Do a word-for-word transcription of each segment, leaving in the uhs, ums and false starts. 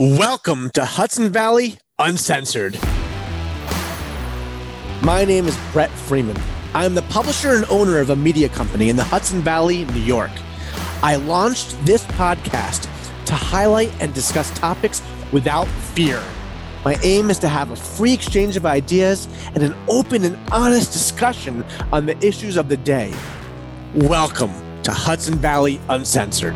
Welcome to Hudson Valley Uncensored. My name is Brett Freeman. I am the publisher and owner of a media company in the Hudson Valley, New York. I launched this podcast to highlight and discuss topics without fear. My aim is to have a free exchange of ideas and an open and honest discussion on the issues of the day. Welcome to Hudson Valley Uncensored.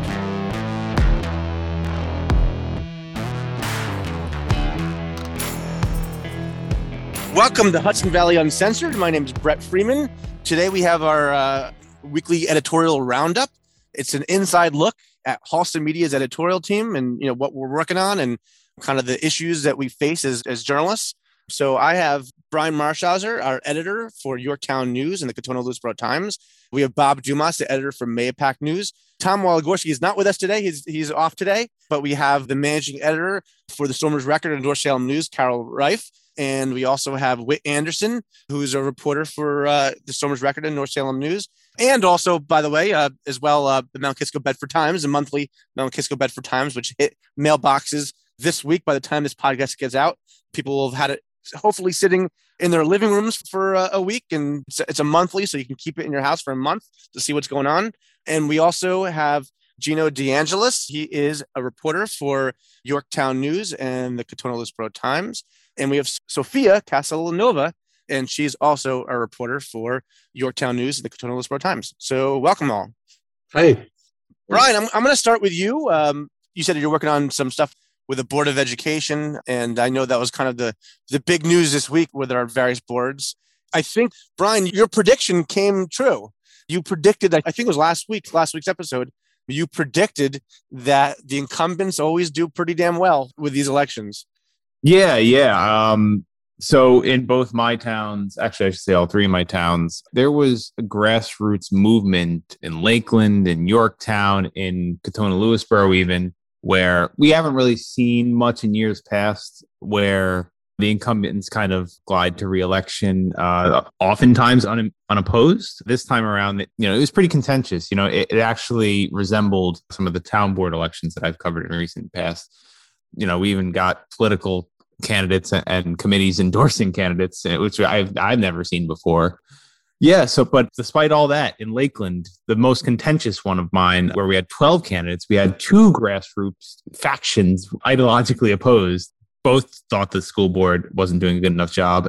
Welcome to Hudson Valley Uncensored. My name is Brett Freeman. Today we have our uh, weekly editorial roundup. It's an inside look at Halston Media's editorial team and you know what we're working on and kind of the issues that we face as, as journalists. So I have Brian Marschhauser, our editor for Yorktown News and the Katonah-Lewisboro Times. We have Bob Dumas, the editor for Mahopac News. Tom Waligorski is not with us today. He's he's off today, but we have the managing editor for The Stormer's Record and North Salem News, Carol Reif. And we also have Whit Anderson, who's a reporter for uh, the Stormer's Record and North Salem News. And also, by the way, uh, as well, uh, the Mount Kisco Bedford Times, the monthly Mount Kisco Bedford Times, which hit mailboxes this week. By the time this podcast gets out, people will have had it hopefully sitting in their living rooms for uh, a week. And it's, it's a monthly, so you can keep it in your house for a month to see what's going on. And we also have Gino DeAngelis. He is a reporter for Yorktown News and the Katonah-Lewisboro Times. And we have Sophia Castellanova, and she's also a reporter for Yorktown News and the Cantonale Times. So welcome all. Hey, Brian, I'm, I'm going to start with you. Um, you said you're working on some stuff with the Board of Education, and I know that was kind of the, the big news this week with our various boards. I think, Brian, your prediction came true. You predicted, I think it was last week, last week's episode, you predicted that the incumbents always do pretty damn well with these elections. Yeah, yeah. Um, so in both my towns, actually, I should say all three of my towns, there was a grassroots movement in Lakeland, in Yorktown, in Katonah-Lewisboro even, where we haven't really seen much in years past where the incumbents kind of glide to reelection, uh, oftentimes un- unopposed. This time around, you know, it was pretty contentious. You know, it, it actually resembled some of the town board elections that I've covered in recent past. You know, we even got political candidates and committees endorsing candidates, which I've I've never seen before. Yeah. So, but despite all that, in Lakeland, the most contentious one of mine, where we had twelve candidates, we had two grassroots factions ideologically opposed. Both thought the school board wasn't doing a good enough job,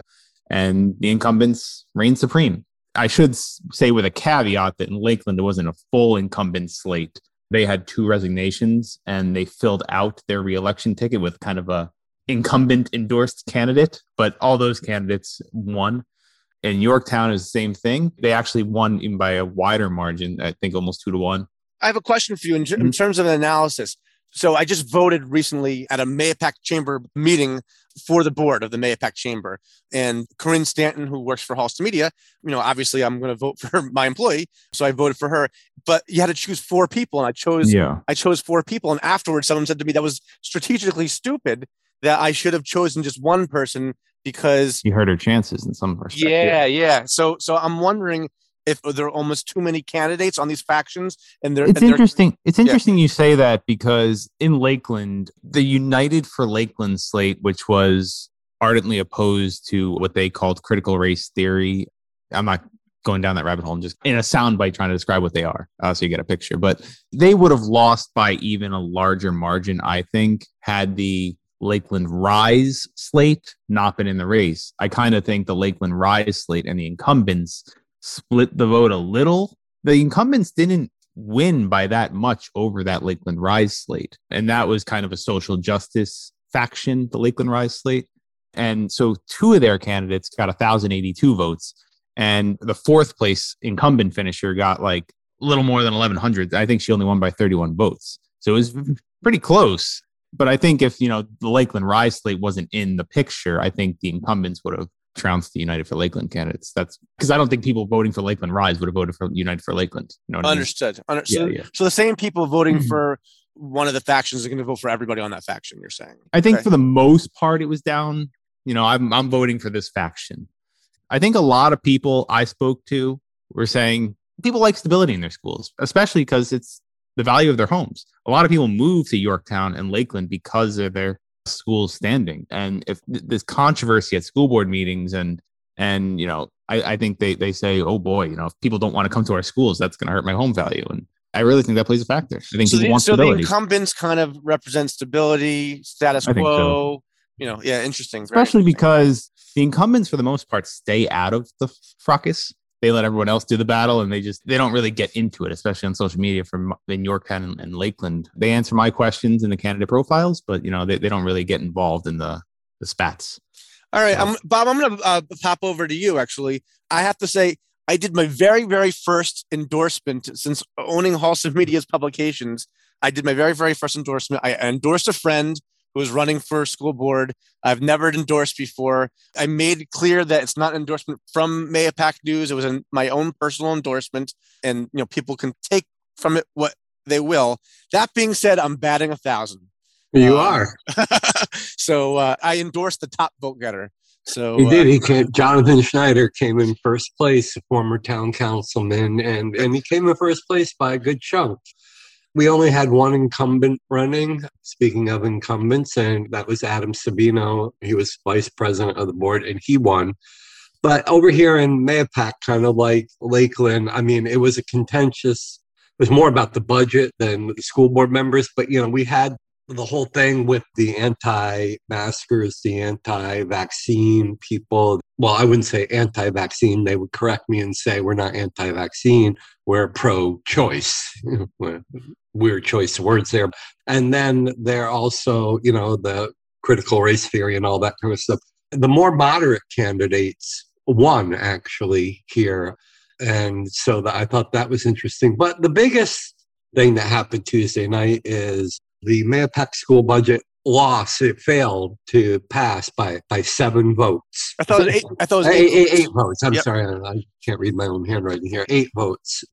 and the incumbents reigned supreme. I should say with a caveat that in Lakeland there wasn't a full incumbent slate. They had two resignations, and they filled out their reelection ticket with kind of a incumbent endorsed candidate, but all those candidates won. In Yorktown, it was the same thing. They actually won even by a wider margin, I think almost two to one. I have a question for you in, in terms of an analysis. So I just voted recently at a Mahopac Chamber meeting for the board of the Mahopac Chamber. And Corinne Stanton, who works for Halston Media, you know, obviously I'm going to vote for my employee. So I voted for her, but you had to choose four people. And I chose, yeah. I chose four people. And afterwards, someone said to me, that was strategically stupid that I should have chosen just one person because you hurt her chances in some respect. Yeah, yeah. yeah. So, so I'm wondering if there are almost too many candidates on these factions. And they're, it's and they're, interesting. It's interesting yeah. you say that because in Lakeland, the United for Lakeland slate, which was ardently opposed to what they called critical race theory. I'm not going down that rabbit hole. I'm just in a soundbite trying to describe what they are. Uh, so you get a picture, but they would have lost by even a larger margin, I think, had the Lakeland Rise slate not been in the race. I kind of think the Lakeland Rise slate and the incumbents split the vote a little. The incumbents didn't win by that much over that Lakeland Rise slate. And that was kind of a social justice faction, the Lakeland Rise slate. And so two of their candidates got one thousand eighty-two votes. And the fourth place incumbent finisher got like a little more than eleven hundred. I think she only won by thirty-one votes. So it was pretty close. But I think if, you know, the Lakeland Rise slate wasn't in the picture, I think the incumbents would have trounced the United for Lakeland candidates. That's because I don't think people voting for Lakeland Rise would have voted for United for Lakeland. You know what Understood. I mean? Understood. Yeah, yeah. So the same people voting mm-hmm. for one of the factions are going to vote for everybody on that faction, you're saying? I think okay. for the most part, it was down. You know, I'm I'm voting for this faction. I think a lot of people I spoke to were saying people like stability in their schools, especially because it's the value of their homes. A lot of people move to Yorktown and Lakeland because of their school's standing. And if th- this controversy at school board meetings and, and, you know, I, I think they, they say, oh boy, you know, if people don't want to come to our schools, that's going to hurt my home value. And I really think that plays a factor. I think so people the, want so stability. The incumbents kind of represent stability, status I quo, so. you know, yeah, interesting. Especially interesting. Because the incumbents, for the most part, stay out of the fracas. They let everyone else do the battle, and they just, they don't really get into it, especially on social media from in Yorktown and, and Lakeland. They answer my questions in the candidate profiles, but, you know, they, they don't really get involved in the, the spats. All right, so. I'm, Bob, I'm going to uh, pop over to you, actually. I have to say, I did my very, very first endorsement since owning Halston Media's publications. I did my very, very first endorsement. I endorsed a friend who was running for school board. I've never endorsed before. I made clear that it's not an endorsement from Mahopac News. It was an, my own personal endorsement, and you know, people can take from it what they will. That being said, I'm batting a thousand. You um, are. so uh, I endorsed the top vote getter. So he did. Uh, he came, Jonathan Schneider came in first place, a former town councilman, and and he came in first place by a good chunk. We only had one incumbent running, speaking of incumbents, and that was Adam Sabino. He was vice president of the board, and he won. But over here in Mahopac, kind of like Lakeland, I mean, it was a contentious, it was more about the budget than the school board members. But, you know, we had the whole thing with the anti-maskers, the anti-vaccine people. Well, I wouldn't say anti-vaccine. They would correct me and say, we're not anti-vaccine. We're pro-choice. Weird choice of words there. And then they're also, you know, the critical race theory and all that kind of stuff. The more moderate candidates won, actually, here. And so the, I thought that was interesting. But the biggest thing that happened Tuesday night is the Mahopac school budget loss. It failed to pass by by seven votes. I thought it was eight, I thought it was eight, eight, eight, eight votes. I'm yep. sorry. I, I can't read my own handwriting here. Eight votes.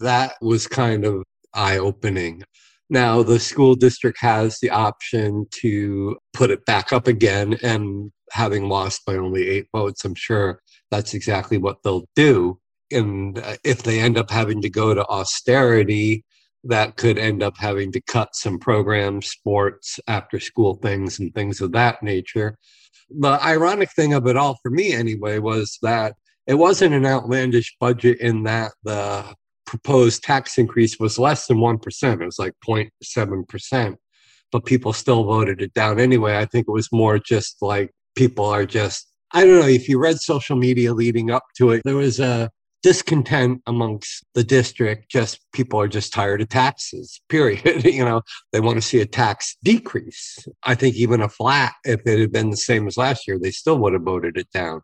That was kind of eye-opening. Now, the school district has the option to put it back up again, and having lost by only eight votes, I'm sure that's exactly what they'll do. And uh, if they end up having to go to austerity, that could end up having to cut some programs, sports, after-school things, and things of that nature. The ironic thing of it all, for me anyway, was that it wasn't an outlandish budget in that the proposed tax increase was less than one percent. It was like zero point seven percent, but people still voted it down anyway. I think it was more just like people are just, I don't know, if you read social media leading up to it, there was a discontent amongst the district. Just people are just tired of taxes, period. You know, they want to see a tax decrease. I think even a flat, if it had been the same as last year, they still would have voted it down.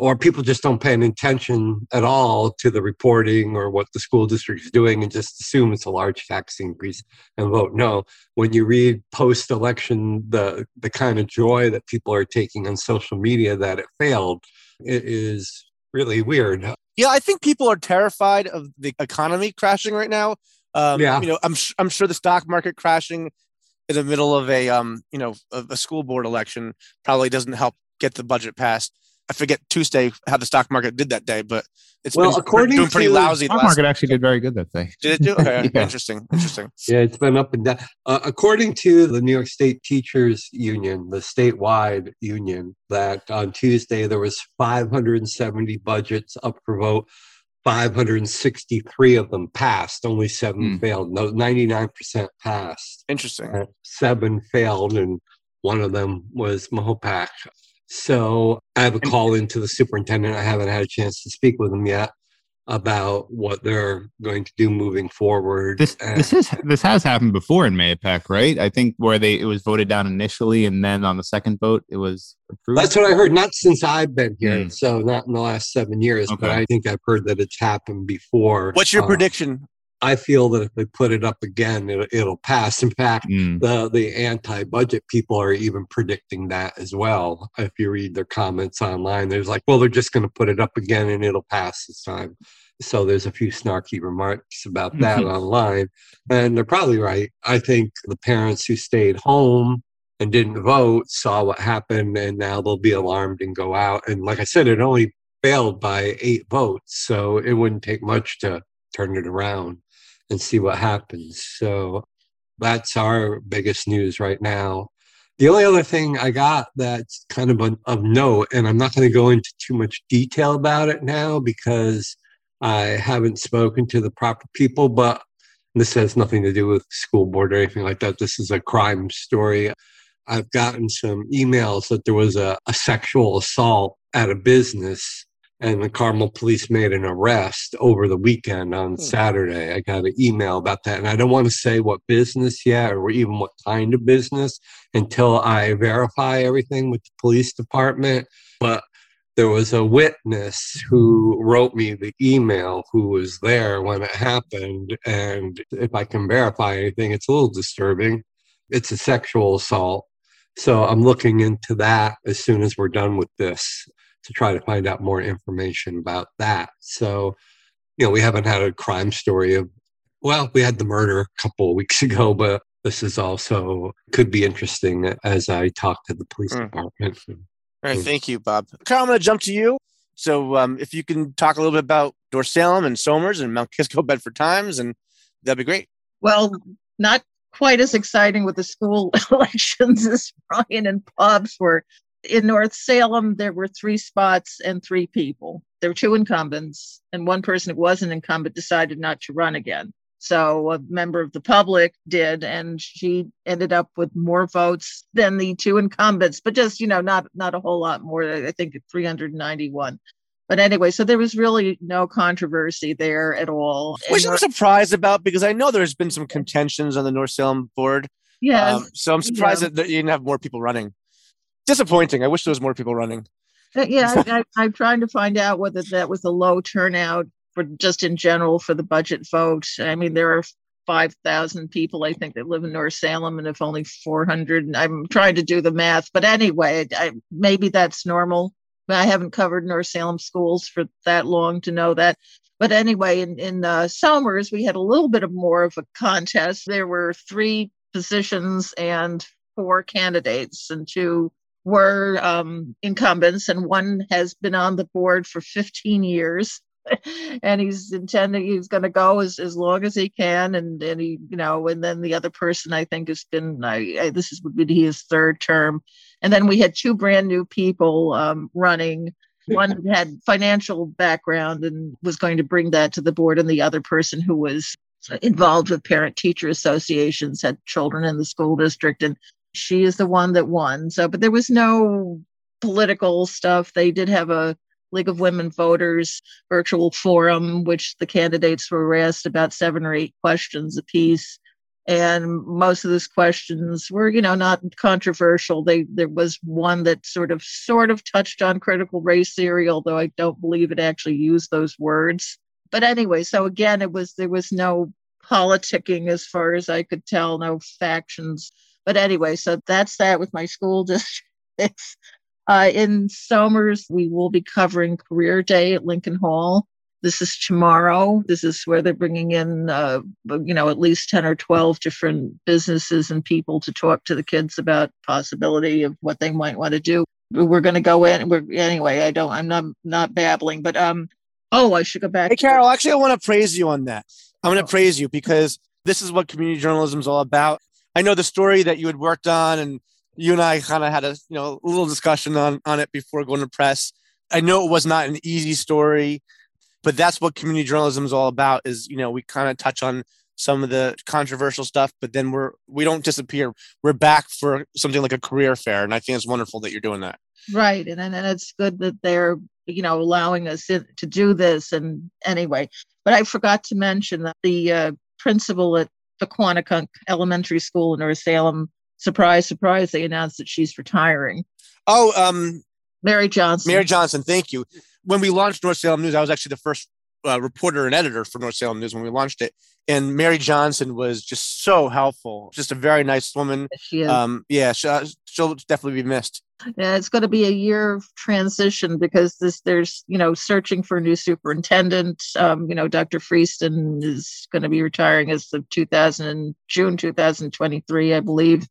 Or people just don't pay an attention at all to the reporting or what the school district is doing and just assume it's a large tax increase and vote no. When you read post-election, the the kind of joy that people are taking on social media that it failed, it is really weird. Yeah, I think people are terrified of the economy crashing right now. Um, yeah. You know, I'm sh- I'm sure the stock market crashing in the middle of a um, you know, a, a school board election probably doesn't help get the budget passed. I forget Tuesday how the stock market did that day, but it's well, been according doing pretty to lousy. The stock market week. Actually did very good that day. Did it do? Okay, yeah. Interesting, interesting. Yeah, it's been up and down. Uh, according to the New York State Teachers Union, the statewide union, that on Tuesday there was five hundred seventy budgets up for vote. five hundred sixty-three of them passed. Only seven mm. failed. No, ninety-nine percent passed. Interesting. Uh, seven failed, and one of them was Mahopac. So I have a call into the superintendent. I haven't had a chance to speak with him yet about what they're going to do moving forward. This and this is this has happened before in Mahopac, right? I think where they it was voted down initially, and then on the second vote, it was approved. That's what I heard. Not since I've been here, mm. so not in the last seven years. Okay. But I think I've heard that it's happened before. What's your uh, prediction? I feel that if they put it up again, it, it'll pass. In fact, mm. the, the anti-budget people are even predicting that as well. If you read their comments online, there's like, well, they're just going to put it up again and it'll pass this time. So there's a few snarky remarks about that mm-hmm. online. And they're probably right. I think the parents who stayed home and didn't vote saw what happened, and now they'll be alarmed and go out. And like I said, it only failed by eight votes. So it wouldn't take much to turn it around and see what happens. So that's our biggest news right now. The only other thing I got that's kind of un- of note, and I'm not going to go into too much detail about it now because I haven't spoken to the proper people, but this has nothing to do with school board or anything like that. This is a crime story. I've gotten some emails that there was a, a sexual assault at a business, and the Carmel police made an arrest over the weekend on hmm. Saturday. I got an email about that, and I don't want to say what business yet or even what kind of business until I verify everything with the police department. But there was a witness who wrote me the email who was there when it happened, and if I can verify anything, it's a little disturbing. It's a sexual assault. So I'm looking into that as soon as we're done with this, to try to find out more information about that. So, you know, we haven't had a crime story of, well, we had the murder a couple of weeks ago, but this is also could be interesting as I talk to the police mm. department. All right. Mm. Thank you, Bob. Carol, I'm going to jump to you. So um, if you can talk a little bit about North Salem and Stormer's and Mount Kisco Bedford Times, and that'd be great. Well, not quite as exciting with the school elections as Brian and Bob's were. In North Salem, there were three spots and three people. There were two incumbents, and one person who was an incumbent decided not to run again. So a member of the public did, and she ended up with more votes than the two incumbents, but just, you know, not, not a whole lot more. I think three hundred ninety-one. But anyway, so there was really no controversy there at all. Which I'm surprised about, because I know there's been some contentions on the North Salem board. Yeah. Um, so I'm surprised yeah. that you didn't have more people running. Disappointing. I wish there was more people running. Yeah, I, I, I'm trying to find out whether that was a low turnout for just in general for the budget vote. I mean, there are five thousand people, I think, that live in North Salem, and if only four hundred, and I'm trying to do the math. But anyway, I, maybe that's normal. I haven't covered North Salem schools for that long to know that. But anyway, in, in uh, Somers, we had a little bit of more of a contest. There were three positions and four candidates, and two were um, incumbents, and one has been on the board for fifteen years, and he's intending he's going to go as, as long as he can, and, and he you know, and then the other person I think has been I, I, this is would be his third term, and then we had two brand new people um, running. One had financial background and was going to bring that to the board, and the other person who was involved with parent-teacher associations had children in the school district, and she is the one that won. So, but there was no political stuff. They did have a League of Women Voters virtual forum, which the candidates were asked about seven or eight questions apiece. And most of those questions were, you know, not controversial. They, there was one that sort of, sort of touched on critical race theory, although I don't believe it actually used those words. But anyway, so again, it was, there was no politicking as far as I could tell, no factions. But anyway, so that's that with my school districts. Uh, in Somers, we will be covering Career Day at Lincoln Hall. This is tomorrow. This is where they're bringing in, uh, you know, at least ten or twelve different businesses and people to talk to the kids about possibility of what they might want to do. We're going to go in. We're, anyway, I don't, I'm not, not babbling, but, um, oh, I should go back. Hey, Carol, to- actually, I want to praise you on that. I'm going to oh. praise you, because this is what community journalism is all about. I know the story that you had worked on, and you and I kind of had a you know little discussion on, on it before going to press. I know it was not an easy story, but that's what community journalism is all about. Is you know we kind of touch on some of the controversial stuff, but then we're we don't disappear. We're back for something like a career fair, and I think it's wonderful that you're doing that. Right, and and it's good that they're you know allowing us in, to do this. And anyway, but I forgot to mention that the uh, principal at Pequenakonck Elementary School in North Salem, surprise, surprise, they announced that she's retiring. Oh, um, Mary Johnson. Mary Johnson, thank you. When we launched North Salem News, I was actually the first uh, reporter and editor for North Salem News when we launched it. And Mary Johnson was just so helpful. Just a very nice woman. She is. Um, yeah, she'll, she'll definitely be missed. Yeah, it's going to be a year of transition because this, there's, you know, searching for a new superintendent. Um, you know, Doctor Freeston is going to be retiring as of two thousand, June twenty twenty-three, I believe.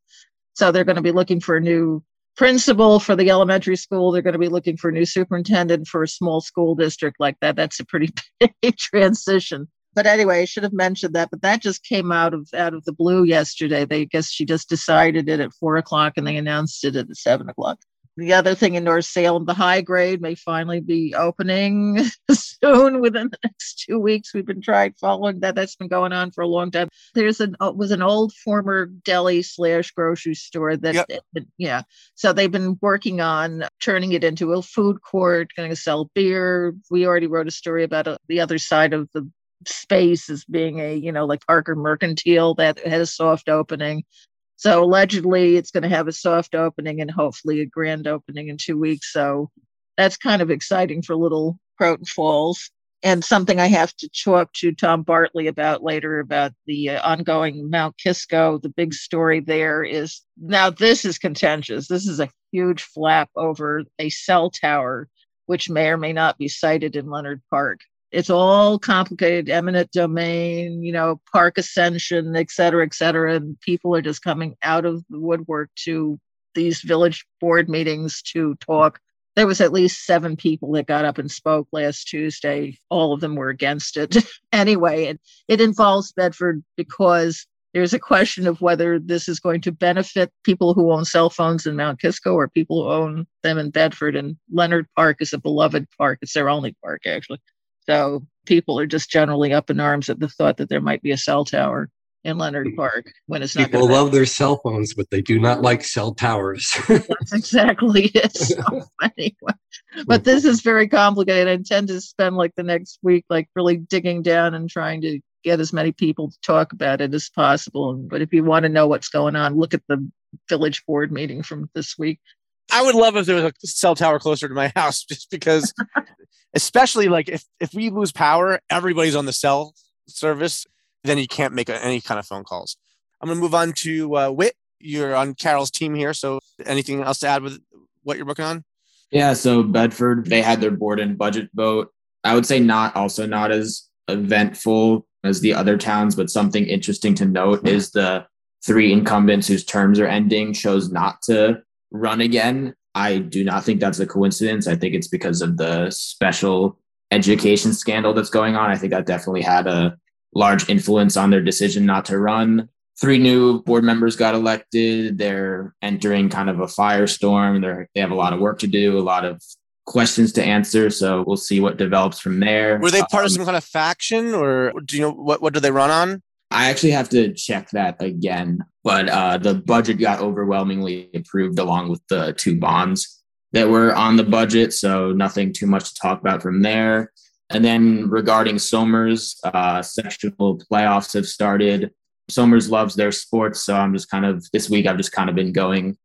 So they're going to be looking for a new principal for the elementary school. They're going to be looking for a new superintendent for a small school district like that. That's a pretty big transition. But anyway, I should have mentioned that, but that just came out of out of the blue yesterday. They I guess she just decided it at four o'clock and they announced it at seven o'clock. The other thing in North Salem, the high grade may finally be opening soon within the next two weeks. We've been trying following that. That's been going on for a long time. There's an was an old former deli slash grocery store that, yep. that yeah. So they've been working on turning it into a food court, going to sell beer. We already wrote a story about uh, the other side of the space as being a, you know, like Parker Mercantile that had a soft opening. So allegedly it's going to have a soft opening and hopefully a grand opening in two weeks. So that's kind of exciting for little Croton Falls, and something I have to talk to Tom Bartley about later about the uh, ongoing Mount Kisco. The big story there is, now this is contentious. This is a huge flap over a cell tower, which may or may not be sited in Leonard Park. It's all complicated, eminent domain, you know, park ascension, et cetera, et cetera. And people are just coming out of the woodwork to these village board meetings to talk. There was at least seven people that got up and spoke last Tuesday. All of them were against it. Anyway, it, it involves Bedford because there's a question of whether this is going to benefit people who own cell phones in Mount Kisco or people who own them in Bedford. And Leonard Park is a beloved park. It's their only park, actually. So people are just generally up in arms at the thought that there might be a cell tower in Leonard Park when it's not. People love their cell phones, but they do not like cell towers. That's exactly it. So anyway, but this is very complicated. I intend to spend like the next week, like really digging down and trying to get as many people to talk about it as possible. But if you want to know what's going on, look at the village board meeting from this week. I would love if there was a cell tower closer to my house, just because, especially like if, if we lose power, everybody's on the cell service, then you can't make any kind of phone calls. I'm going to move on to uh, Whit. You're on Carol's team here. So anything else to add with what you're working on? Yeah. So Bedford, they had their board and budget vote. I would say not also not as eventful as the other towns, but something interesting to note mm-hmm. is the three incumbents whose terms are ending chose not to run again. I do not think that's a coincidence. I think it's because of the special education scandal that's going on. I think that definitely had a large influence on their decision not to run. Three new board members got elected. They're entering kind of a firestorm. They're, they have a lot of work to do, a lot of questions to answer. So we'll see what develops from there. Were they part um, of some kind of faction, or do you know what, what do they run on? I actually have to check that again, but uh, the budget got overwhelmingly approved along with the two bonds that were on the budget. So nothing too much to talk about from there. And then regarding Somers, uh, sectional playoffs have started. Somers loves their sports. So I'm just kind of, this week, I've just kind of been going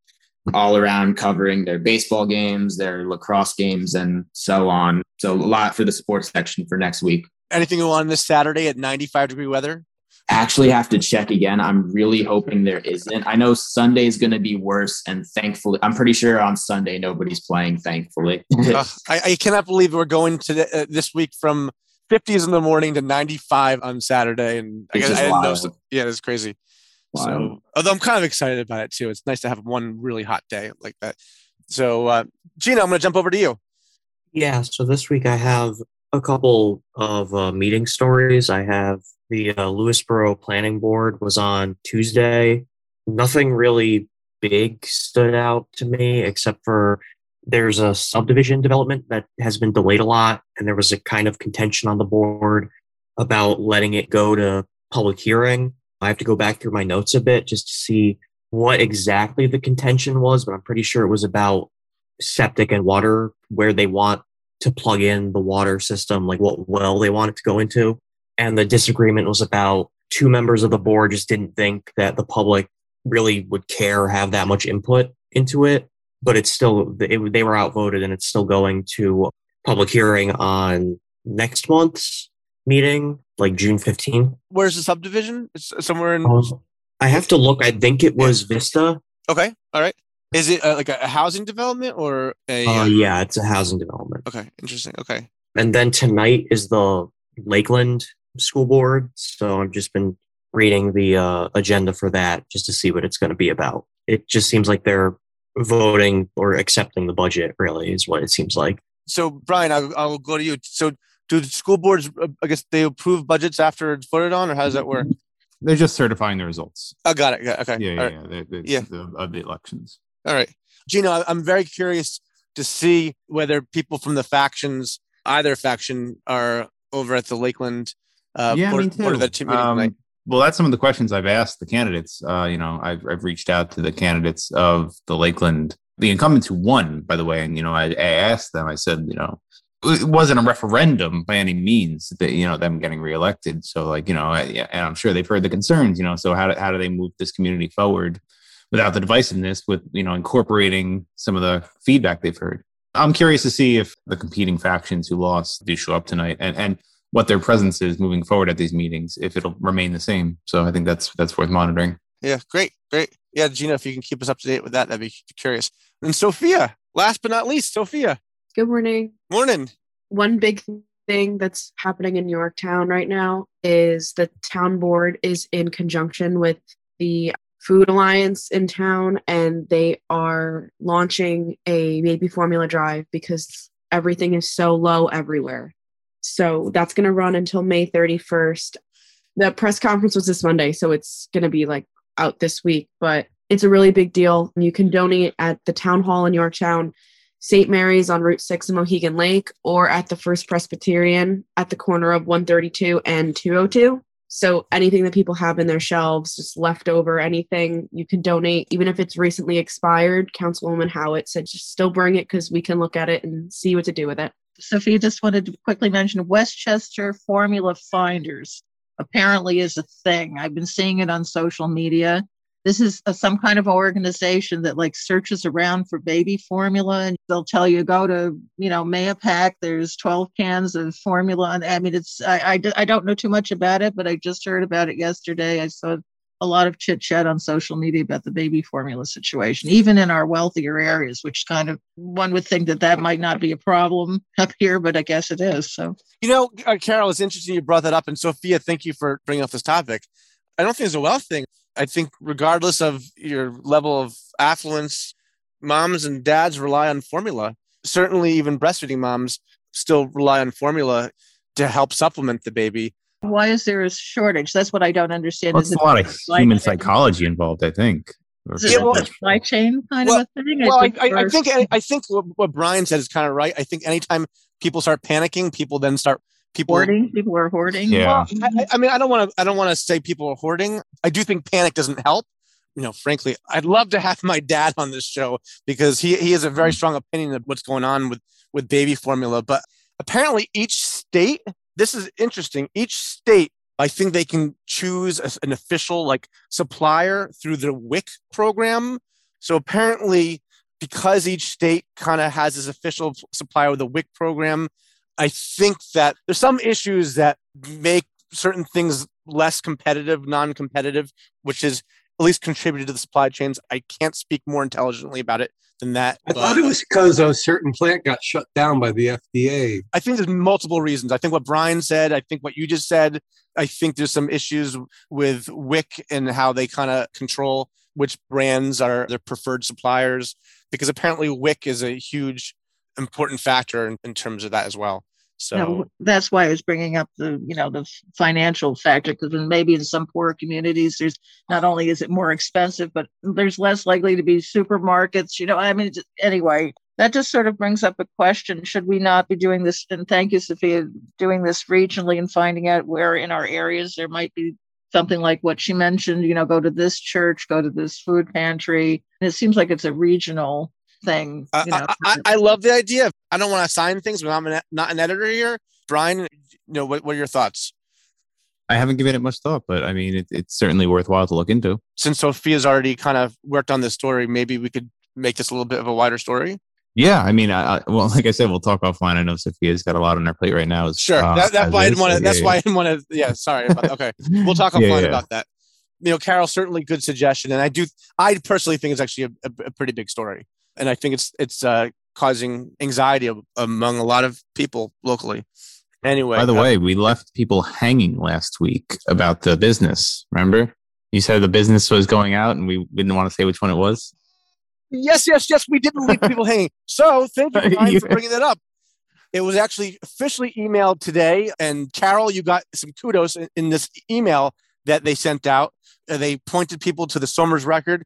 all around covering their baseball games, their lacrosse games, and so on. So a lot for the sports section for next week. Anything going on this Saturday at ninety-five degree weather? Actually have to check again. I'm really hoping there isn't. I know Sunday is going to be worse, and thankfully, I'm pretty sure on Sunday nobody's playing, thankfully. uh, I, I cannot believe we're going to the, uh, this week from fifties in the morning to ninety-five on Saturday. And I guess I didn't know, so, yeah, it's crazy. Wow. So, although I'm kind of excited about it too. It's nice to have one really hot day like that. So uh, Gina, I'm going to jump over to you. Yeah. So this week I have a couple of uh, meeting stories. I have the uh, Lewisboro Planning Board was on Tuesday. Nothing really big stood out to me except for there's a subdivision development that has been delayed a lot, and there was a kind of contention on the board about letting it go to public hearing. I have to go back through my notes a bit just to see what exactly the contention was, but I'm pretty sure it was about septic and water, where they want to plug in the water system, like what well they want it to go into. And the disagreement was about two members of the board just didn't think that the public really would care or have that much input into it. But it's still, it, they were outvoted, and it's still going to public hearing on next month's meeting, like June fifteenth. Where's the subdivision? It's somewhere in... Um, I have to look. I think it was Vista. Okay. All right. Is it uh, like a housing development or a... Uh, yeah, it's a housing development. Okay. Interesting. Okay. And then tonight is the Lakeland School Board. So I've just been reading the uh, agenda for that just to see what it's going to be about. It just seems like they're voting or accepting the budget, really, is what it seems like. So, Brian, I'll, I'll go to you. So do the school boards, I guess they approve budgets after it's voted on, or how does that work? They're just certifying the results. Oh, got it. Got it. Okay. Yeah, All yeah, right. yeah. They, they, yeah. The, of the elections. All right. Gino, I'm very curious to see whether people from the factions, either faction, are over at the Lakeland uh, yeah, board, board of that team meeting um, tonight. Well, that's some of the questions I've asked the candidates. Uh, you know, I've, I've reached out to the candidates of the Lakeland, the incumbents who won, by the way. And, you know, I, I asked them, I said, you know, it wasn't a referendum by any means that, you know, them getting reelected. So like, you know, I, and I'm sure they've heard the concerns, you know, so how do, how do they move this community forward without the divisiveness, with, you know, incorporating some of the feedback they've heard? I'm curious to see if the competing factions who lost do show up tonight, and, and what their presence is moving forward at these meetings, if it'll remain the same. So I think that's that's worth monitoring. Yeah, great, great. Yeah, Gino, if you can keep us up to date with that, that'd be curious. And Sophia, last but not least, Sophia. Good morning. Morning. One big thing that's happening in Yorktown right now is the town board is in conjunction with the Food Alliance in town, and they are launching a baby formula drive because everything is so low everywhere. So that's going to run until May thirty-first. The press conference was this Monday, so it's going to be like out this week, but it's a really big deal. You can donate at the town hall in Yorktown, Saint Mary's on Route six in Mohegan Lake, or at the First Presbyterian at the corner of one thirty-two and two oh two. So anything that people have in their shelves, just leftover, anything, you can donate. Even if it's recently expired, Councilwoman Howitt said just still bring it because we can look at it and see what to do with it. Sophia, just wanted to quickly mention Westchester Formula Finders apparently is a thing. I've been seeing it on social media. This is a, some kind of organization that like searches around for baby formula, and they'll tell you, go to, you know, Mahopac, there's twelve cans of formula. I mean, it's, I, I, I don't know too much about it, but I just heard about it yesterday. I saw a lot of chit chat on social media about the baby formula situation, even in our wealthier areas, which kind of one would think that that might not be a problem up here, but I guess it is. So, you know, uh, Carol, it's interesting you brought that up. And Sophia, thank you for bringing up this topic. I don't think it's a wealth thing. I think regardless of your level of affluence, moms and dads rely on formula. Certainly even breastfeeding moms still rely on formula to help supplement the baby. Why is there a shortage? That's what I don't understand. Well, there's a lot of human psychology involved, I think. Is it a supply chain kind of a thing? Well, I think, I, I, think I, I think what Brian said is kind of right. I think anytime people start panicking, people then start... People hoarding. People are hoarding. Yeah. Well, I, I mean, I don't want to. I don't want to say people are hoarding. I do think panic doesn't help. You know, frankly, I'd love to have my dad on this show because he he has a very strong opinion of what's going on with with baby formula. But apparently, each state. This is interesting. Each state, I think they can choose a, an official like supplier through the W I C program. So apparently, because each state kind of has this official supplier with the W I C program, I think that there's some issues that make certain things less competitive, non-competitive, which is at least contributed to the supply chains. I can't speak more intelligently about it than that. I thought it was because a certain plant got shut down by the F D A. I think there's multiple reasons. I think what Brian said, I think what you just said, I think there's some issues with W I C and how they kind of control which brands are their preferred suppliers, because apparently W I C is a huge important factor in, in terms of that as well. So no, that's why I was bringing up the, you know, the financial factor, because maybe in some poorer communities, there's not only is it more expensive, but there's less likely to be supermarkets. You know, I mean, anyway, that just sort of brings up a question. Should we not be doing this? And thank you, Sophia, doing this regionally and finding out where in our areas there might be something like what she mentioned, you know, go to this church, go to this food pantry. And it seems like it's a regional thing. You know. I, I, I love the idea. I don't want to assign things, but I'm an, not an editor here. Brian, you know, what, what are your thoughts? I haven't given it much thought, but I mean, it, it's certainly worthwhile to look into. Since Sophia's already kind of worked on this story, maybe we could make this a little bit of a wider story. Yeah, I mean, I, I, well, like I said, we'll talk offline. I know Sophia's got a lot on her plate right now. As, sure, uh, that, that's why I didn't want to. That's yeah, why I didn't want to. Yeah, sorry about that. Okay, we'll talk offline yeah, yeah. about that. You know, Carol, certainly good suggestion, and I do. I personally think it's actually a, a, a pretty big story. And I think it's it's uh, causing anxiety among a lot of people locally. Anyway. By the uh, way, we left people hanging last week about the business. Remember? You said the business was going out and we didn't want to say which one it was. Yes, yes, yes. We didn't leave people hanging. So thank you, Brian, for bringing that up. It was actually officially emailed today. And Carol, you got some kudos in, in this email that they sent out. Uh, they pointed people to the Stormer's Record.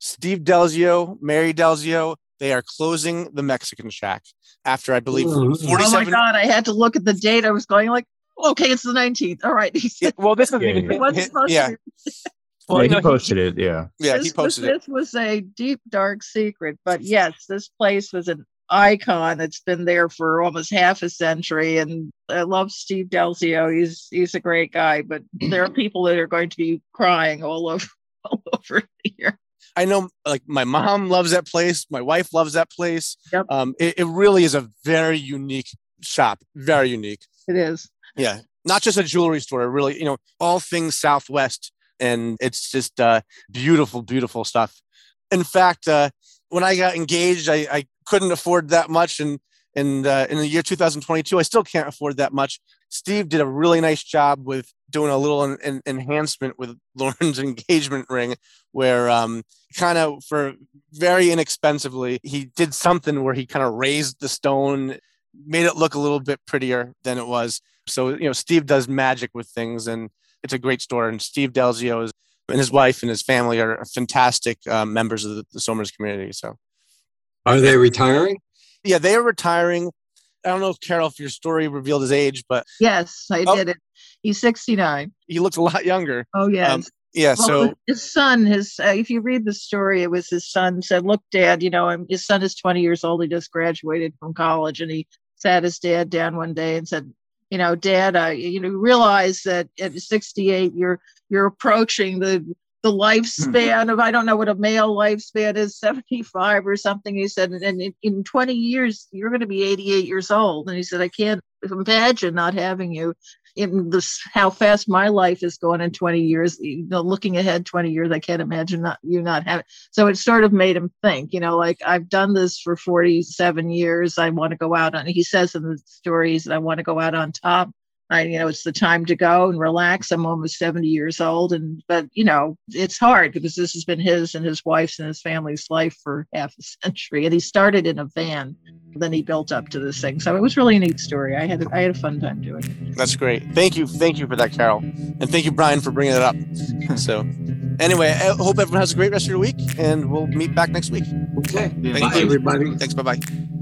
Steve Delzio, Mary Delzio, they are closing the Mexican Shack after, I believe, forty-seven. Oh my God, I had to look at the date. I was going like, okay, it's the nineteenth. All right. It, well, this is yeah, even. Yeah. It yeah. Well, yeah, he no, posted he, it. Yeah. Yeah, he posted was, it. This was a deep, dark secret. But yes, this place was an icon that's been there for almost half a century. And I love Steve Delzio. He's he's a great guy. But there are people that are going to be crying all over, all over here. I know, like, my mom loves that place. My wife loves that place. Yep. Um, it, it really is a very unique shop. Very unique. It is. Yeah. Not just a jewelry store. Really, you know, all things Southwest. And it's just uh, beautiful, beautiful stuff. In fact, uh, when I got engaged, I, I couldn't afford that much. And, and uh, in the year two thousand twenty-two, I still can't afford that much. Steve did a really nice job with doing a little en- en- enhancement with Lauren's engagement ring, where um, kind of for very inexpensively, he did something where he kind of raised the stone, made it look a little bit prettier than it was. So, you know, Steve does magic with things, and it's a great store. And Steve Delzio is, and his wife and his family are fantastic uh, members of the, the Somers community. So, are they retiring? Yeah, they are retiring. I don't know, if Carol, if your story revealed his age, but yes, I oh, did it. He's sixty-nine. He looks a lot younger. Oh yes. Um, yeah. Well, so his son, his uh, if you read the story, it was his son said, "Look, Dad, you know, I'm, his son is twenty years old. He just graduated from college," and he sat his dad down one day and said, "You know, Dad, I you know realize that at sixty-eight, you're you're approaching the the lifespan of, I don't know what a male lifespan is, seventy-five or something." He said, "And in, in twenty years, you're going to be eighty-eight years old." And he said, "I can't imagine not having you in this. How fast my life is going in twenty years. You know, looking ahead twenty years, I can't imagine not you not having." So it sort of made him think. You know, like, I've done this for forty-seven years. I want to go out on. He says in the stories that I want to go out on top. I, you know, it's the time to go and relax. I'm almost seventy years old. And, but, you know, it's hard because this has been his and his wife's and his family's life for half a century. And he started in a van, then he built up to this thing. So it was really a neat story. I had, I had a fun time doing it. That's great. Thank you. Thank you for that, Carol. And thank you, Brian, for bringing it up. So anyway, I hope everyone has a great rest of your week, and we'll meet back next week. Okay. Thank Bye, you. everybody. Thanks. Bye-bye.